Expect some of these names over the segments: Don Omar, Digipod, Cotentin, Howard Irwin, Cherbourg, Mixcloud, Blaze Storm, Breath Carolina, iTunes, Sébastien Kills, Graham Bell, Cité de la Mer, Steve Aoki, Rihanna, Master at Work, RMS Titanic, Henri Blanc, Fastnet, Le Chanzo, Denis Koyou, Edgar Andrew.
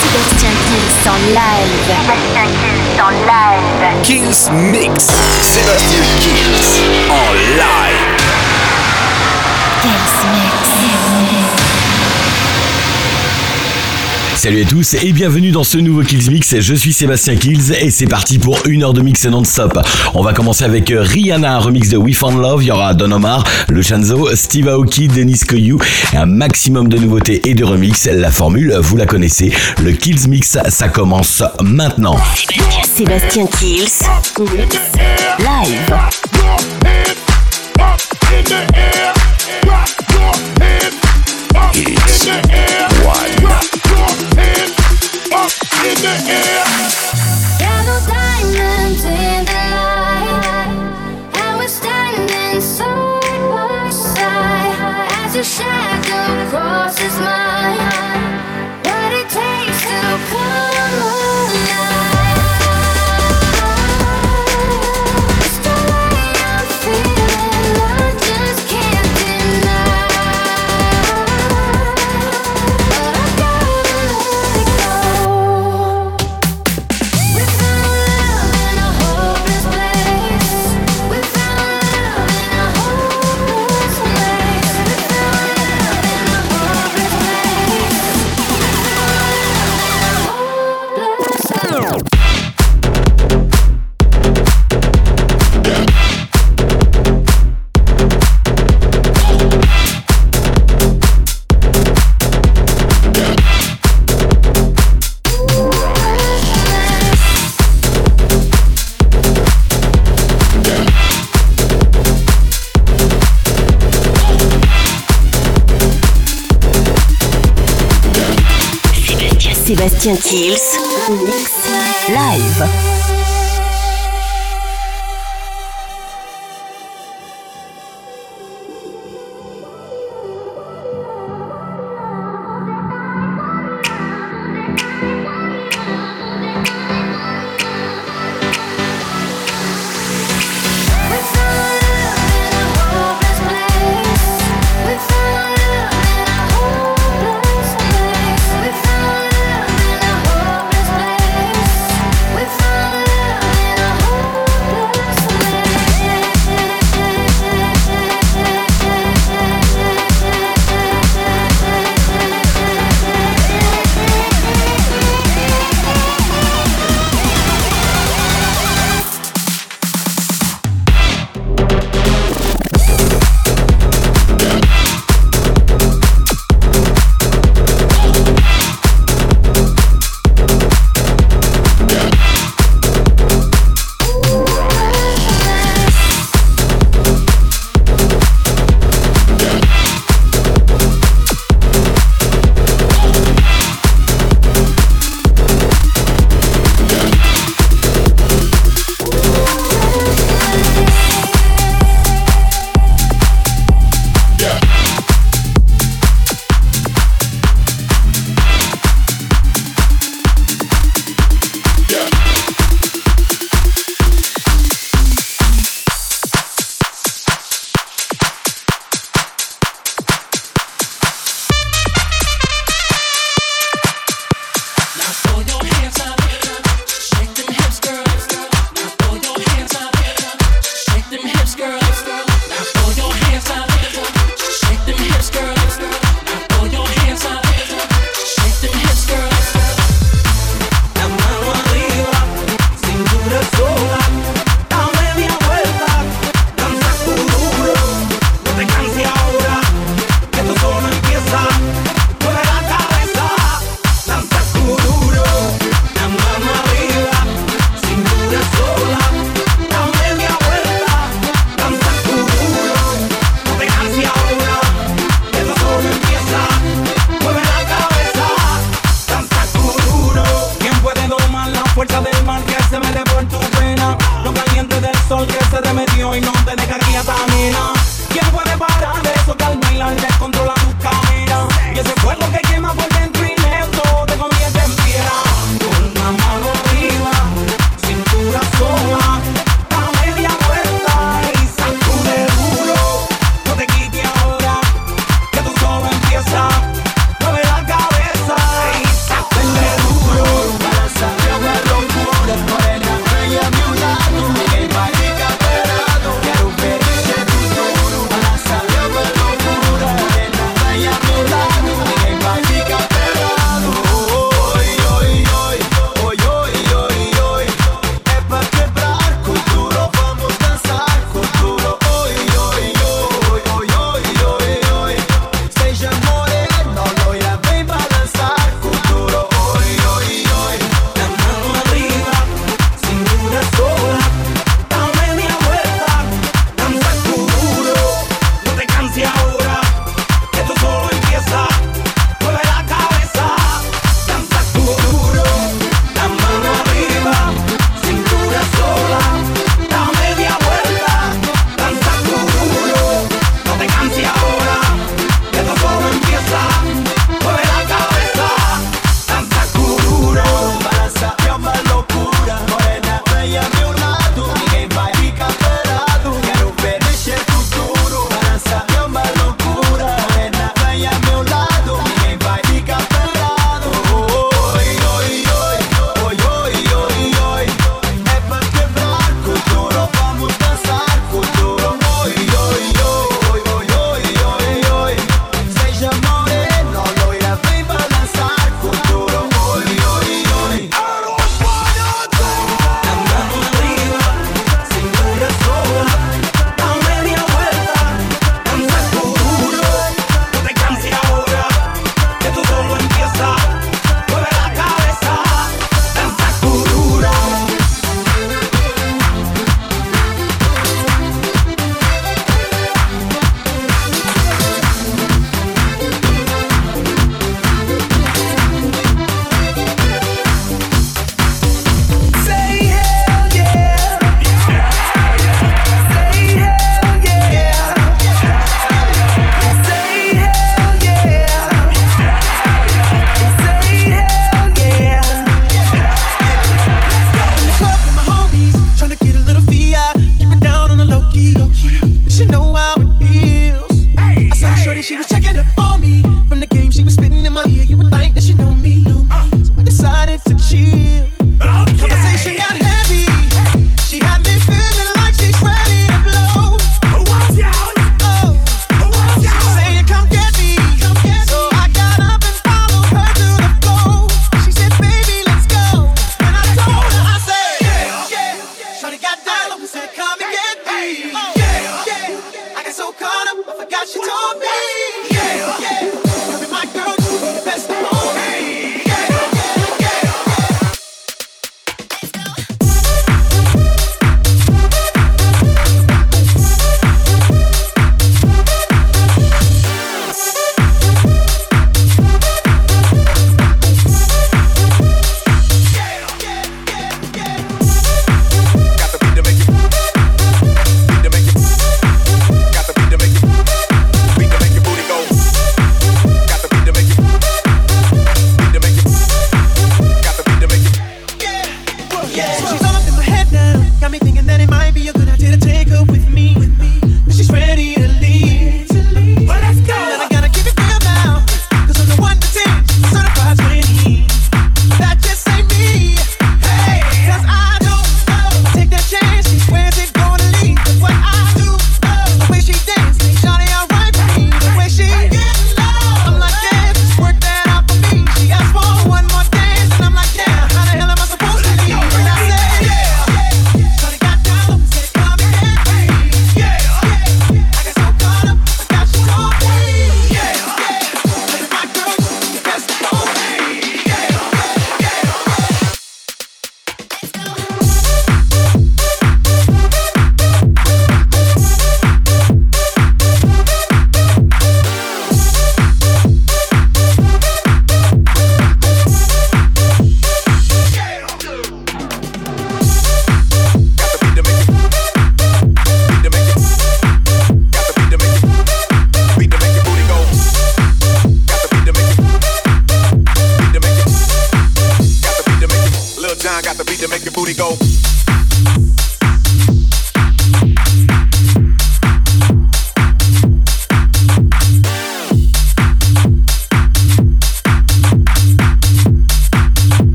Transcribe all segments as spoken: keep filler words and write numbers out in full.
Sébastien Kills en live. Sébastien Kills en live. Kills Mix. Sébastien Kills en live. Kills Mix. Salut à tous et bienvenue dans ce nouveau Kills Mix. Je suis Sébastien Kills et c'est parti pour une heure de mix non-stop. On va commencer avec Rihanna, un remix de We Found Love. Il y aura Don Omar, Le Chanzo, Steve Aoki, Denis Koyou. Un maximum de nouveautés et de remix. La formule, vous la connaissez. Le Kills Mix, ça commence maintenant. Sébastien Kills live. It's one. Up in the air, yellow diamonds in the light, and we're standing side by side as your shadow crosses mine. What it takes to come alive. Sébastien Kills live.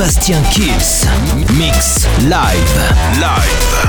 Sébastien Kills Mix Live Live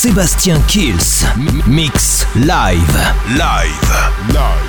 Sébastien Kills Mix Live Live Live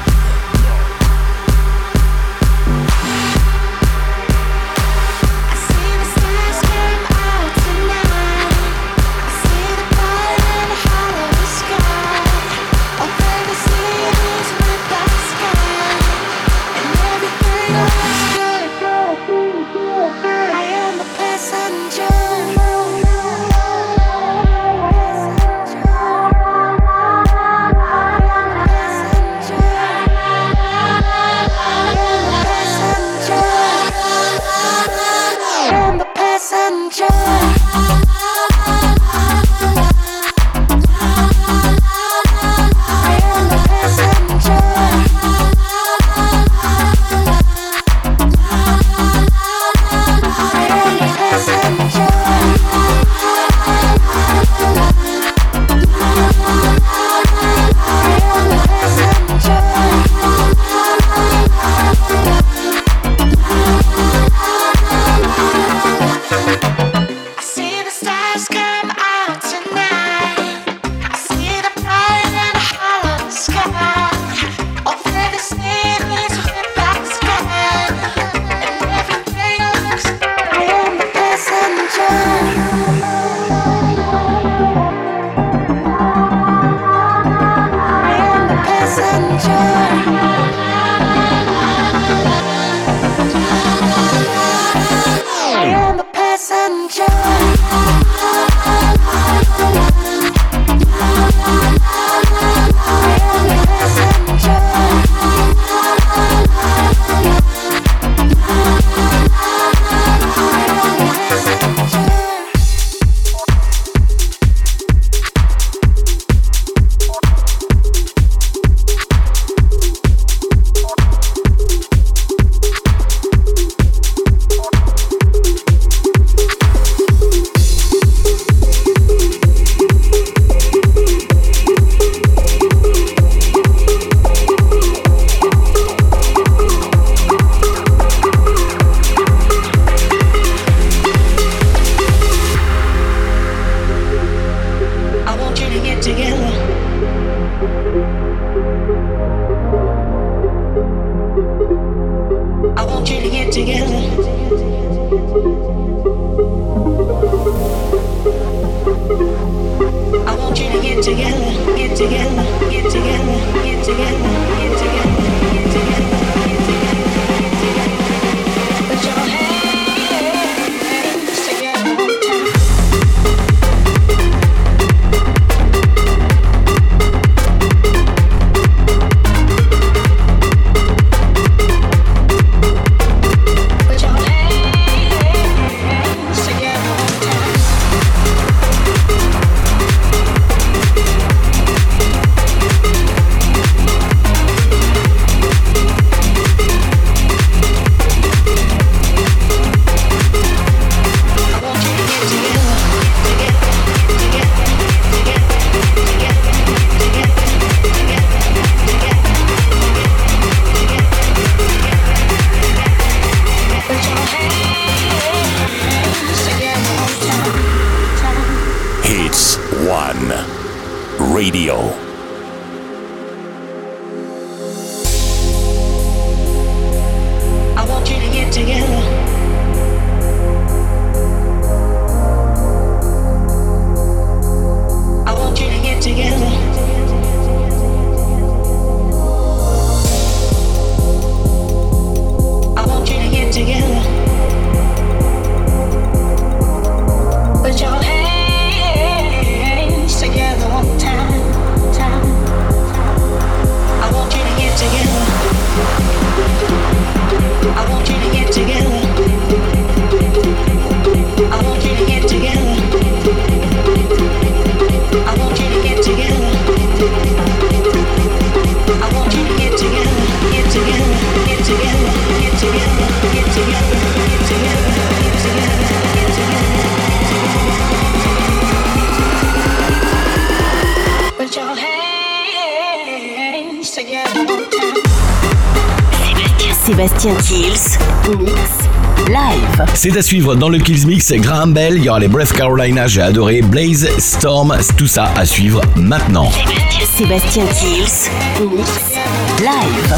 Radio. Sébastien Kills Mix Live. C'est à suivre dans le Kills Mix. Graham Bell, il y aura les Breath Carolina, j'ai adoré, Blaze Storm, tout ça à suivre maintenant. Sébastien Kills Mix Live.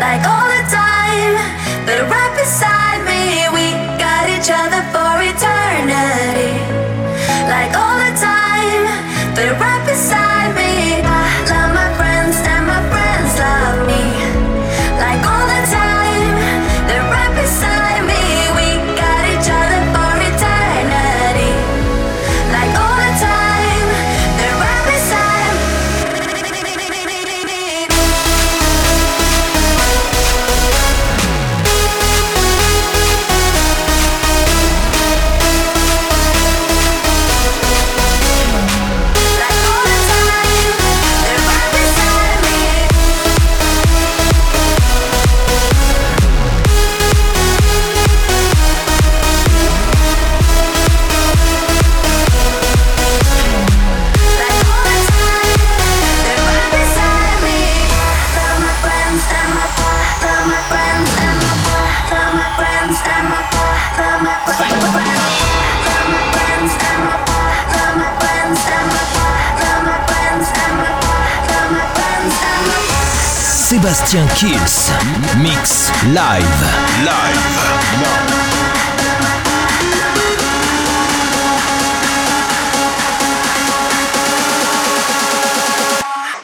like all the time, but right beside me we got each other for eternity, like all the time, but right beside me. I love my friends and my friends love me, like all the time, they're right beside me. We got each other for eternity, like all the time, they're right beside me. Like all the time, they're right beside me. Like all the time, they're right beside me. Love my friends and my boy, love my friends and my boy, love my friends and my boy, love my friends and my boy, love my friends and my boy, love my friends and my boy, love my friends and my boy, love my friends and my boy. Sébastien Kills, mix live. Live.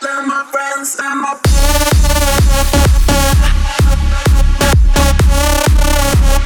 Love my friends and my love my friends and my love my friends and my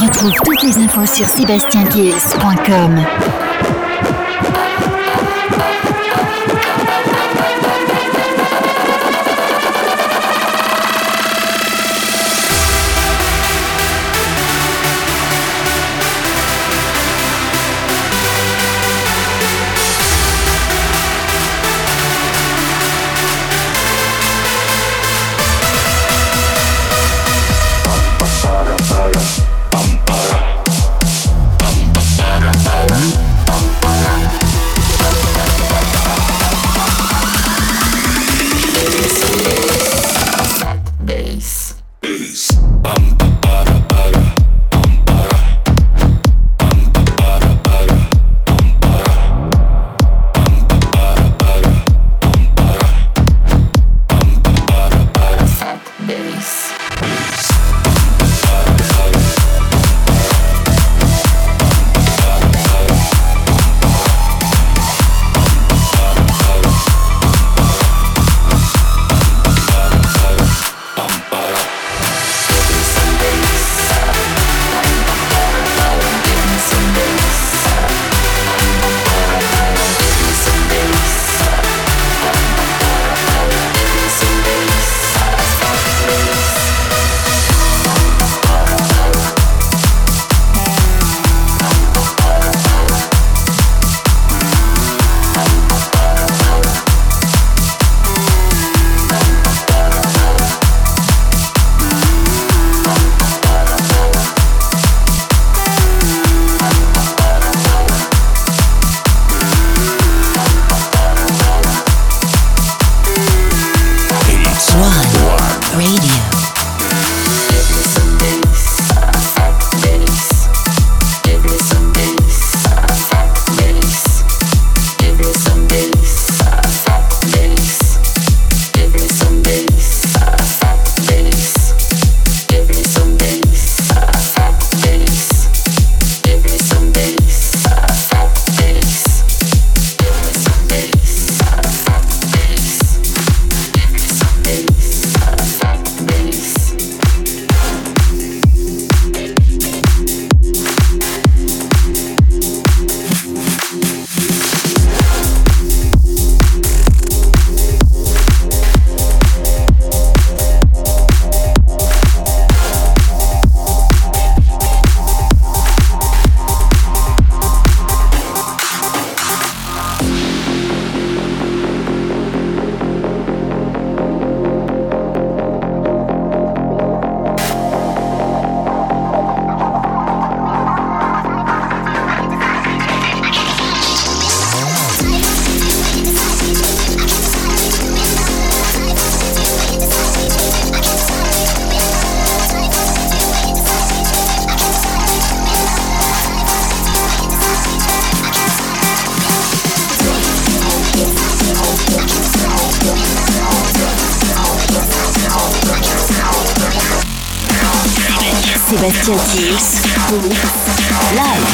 Retrouve toutes les infos sur Sébastien Kills point com. Sébastien Kills live.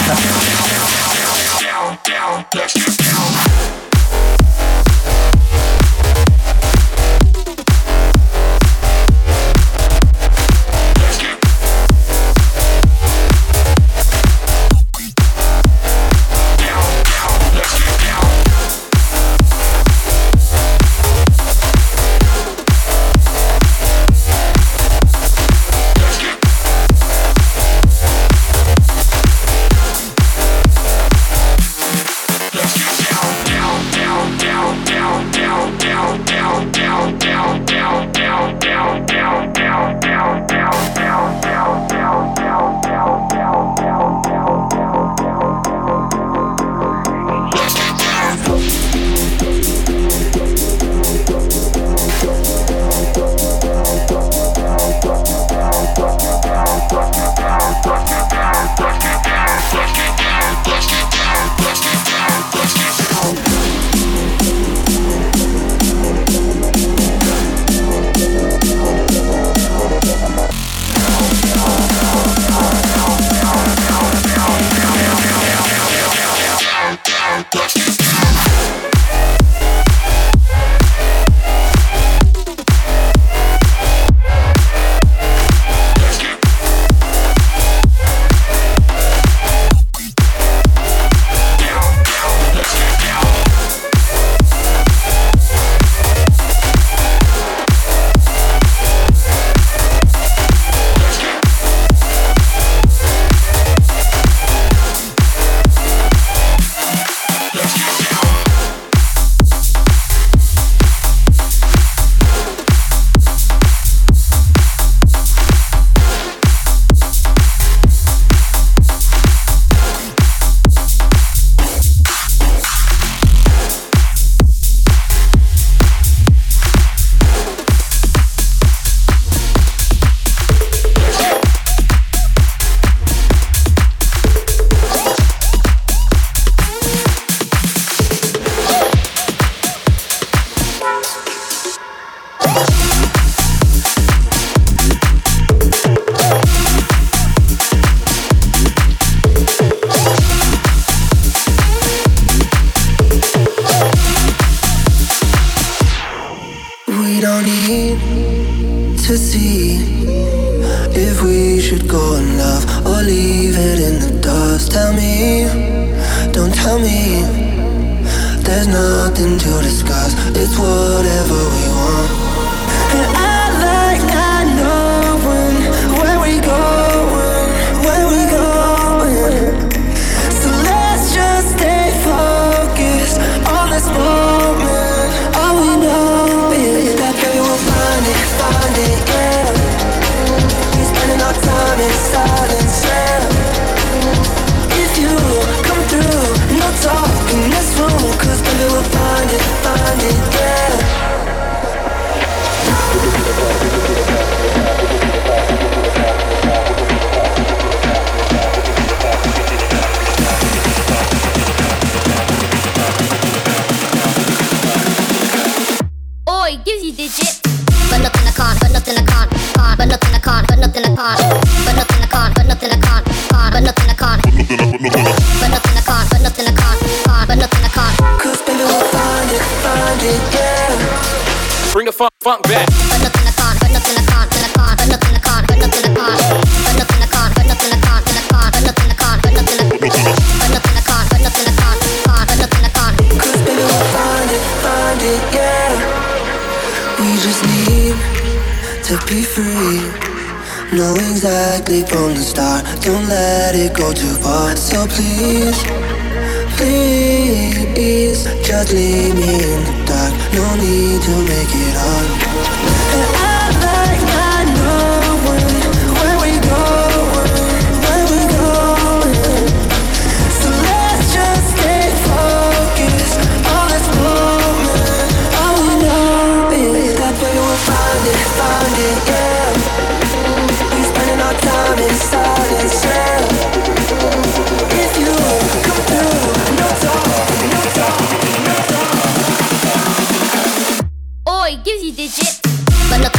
But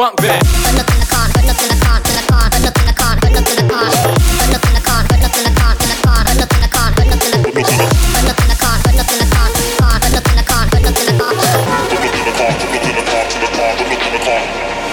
Funk that. Put up in the car, put up in the car, in the car, put up in the car, put up in the car, put up in the car, put up in the car, in the car, put up in the car, put up in the car, put up in the car, put up in the car, put up in the car, put up in the car, put up in the car, put up in the car, to the car, put up in the car.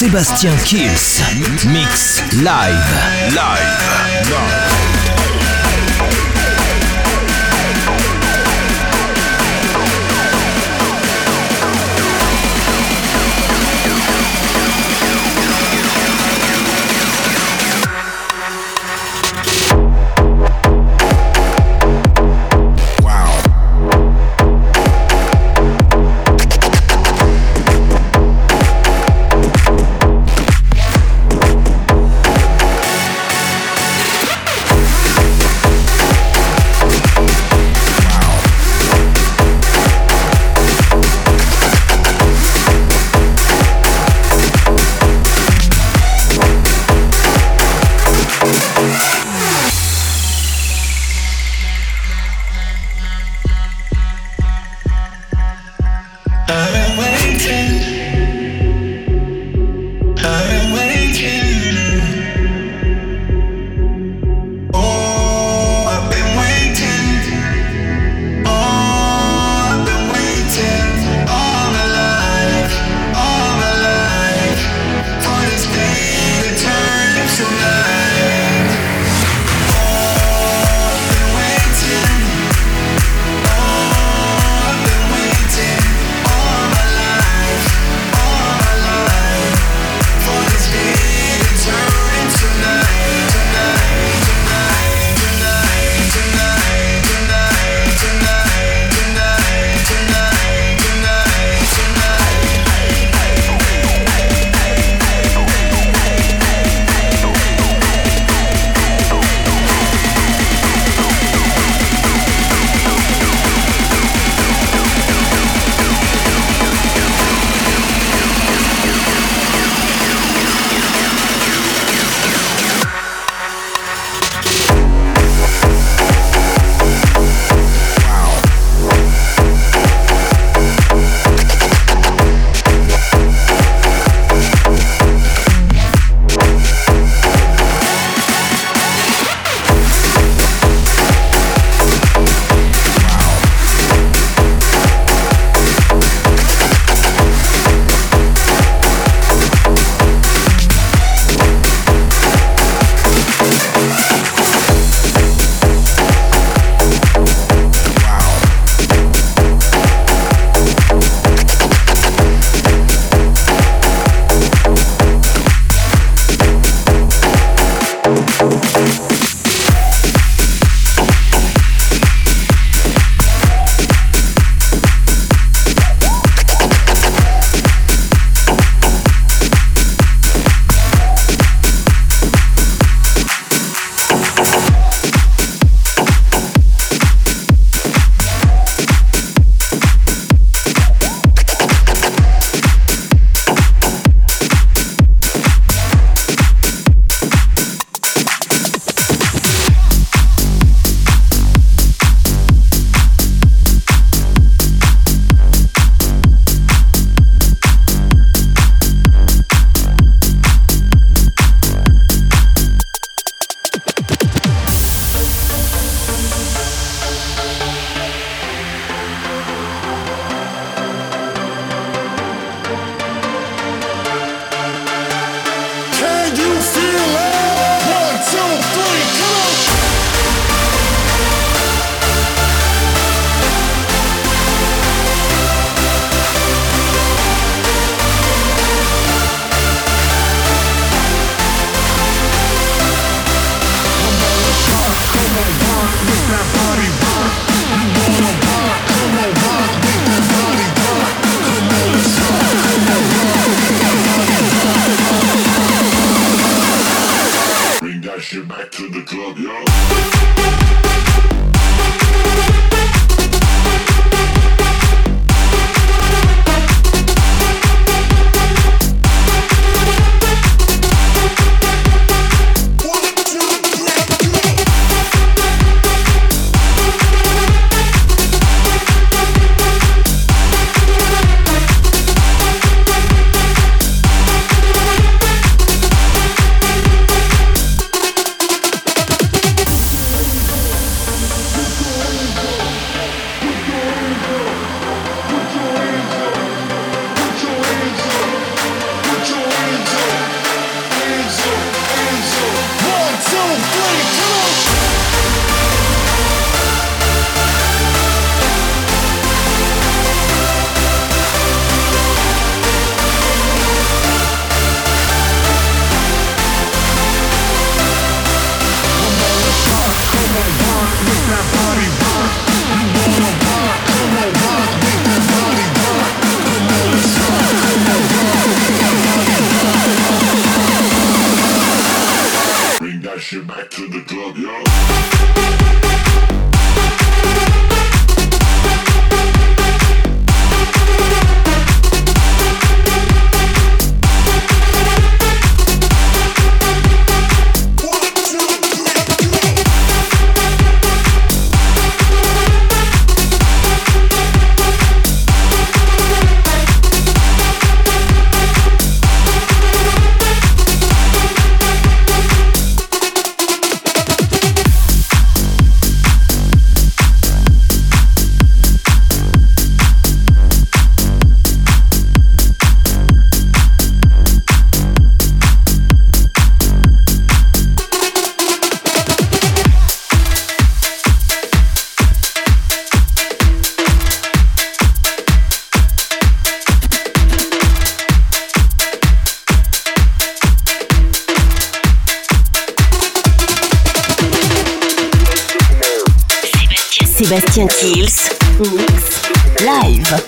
Sébastien Kills, mix live, live, live. Sébastien Kills Mix Live.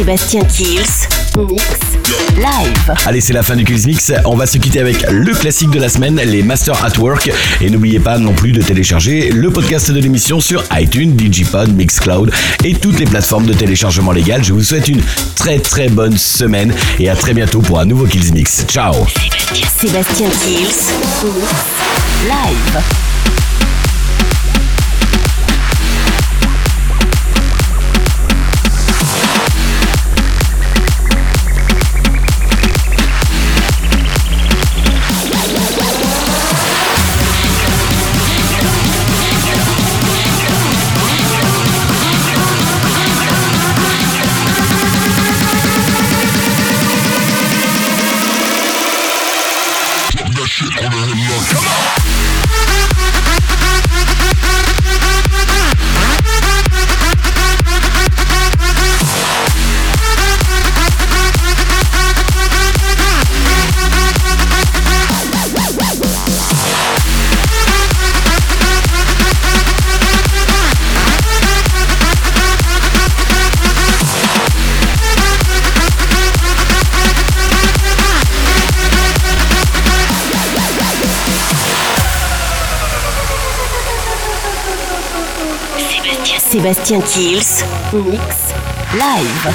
Sébastien Kills Mix Live. Allez, c'est la fin du Kills Mix. On va se quitter avec le classique de la semaine, les Master at Work. Et n'oubliez pas non plus de télécharger le podcast de l'émission sur iTunes, Digipod, Mixcloud et toutes les plateformes de téléchargement légal. Je vous souhaite une très très bonne semaine et à très bientôt pour un nouveau Kills Mix. Ciao. Sébastien Kills Live. Sébastien Kills Mix Live.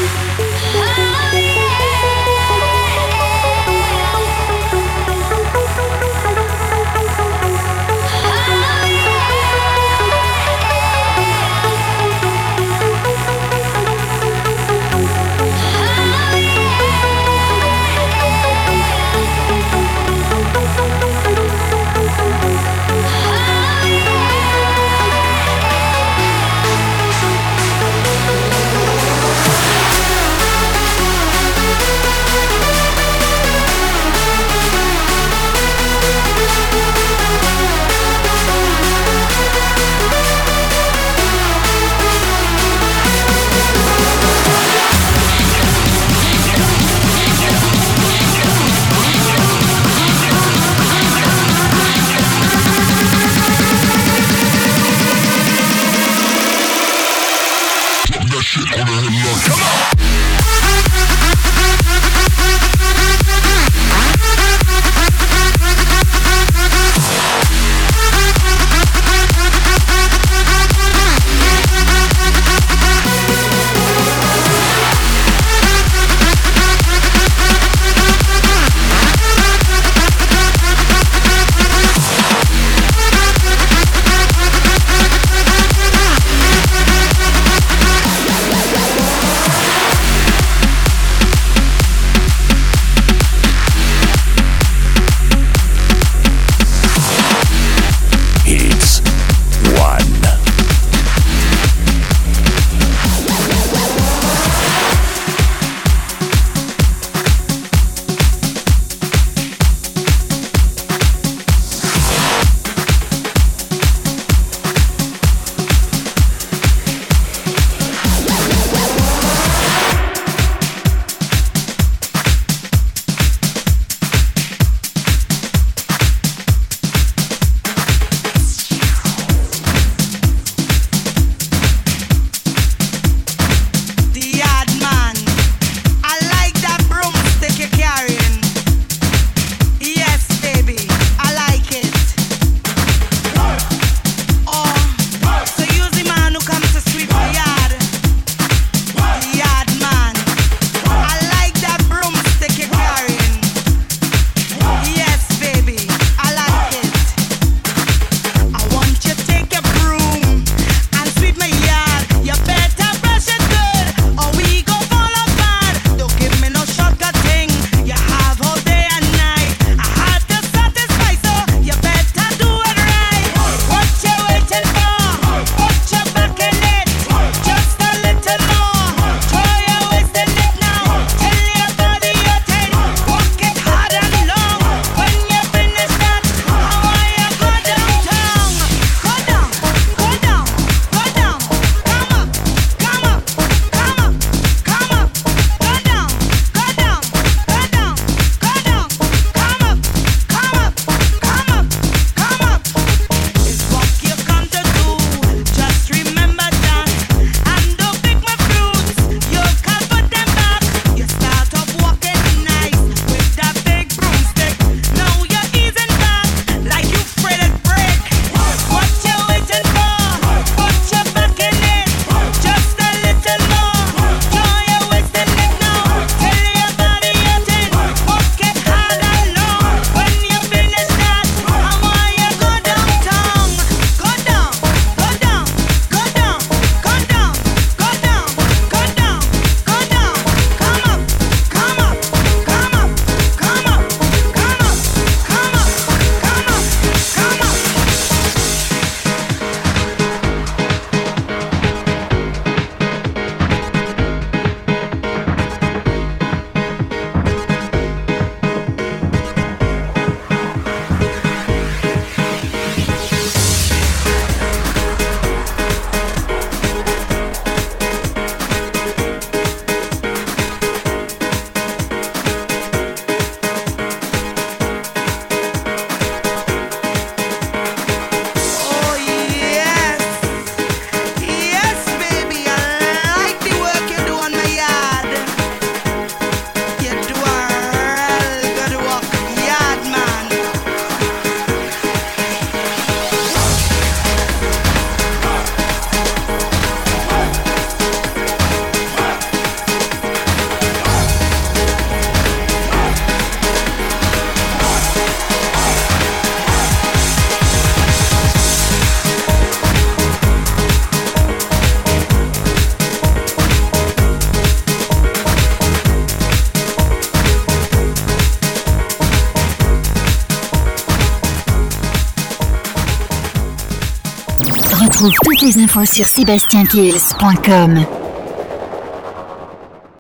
Retrouve toutes les infos sur Sébastien Kills point com.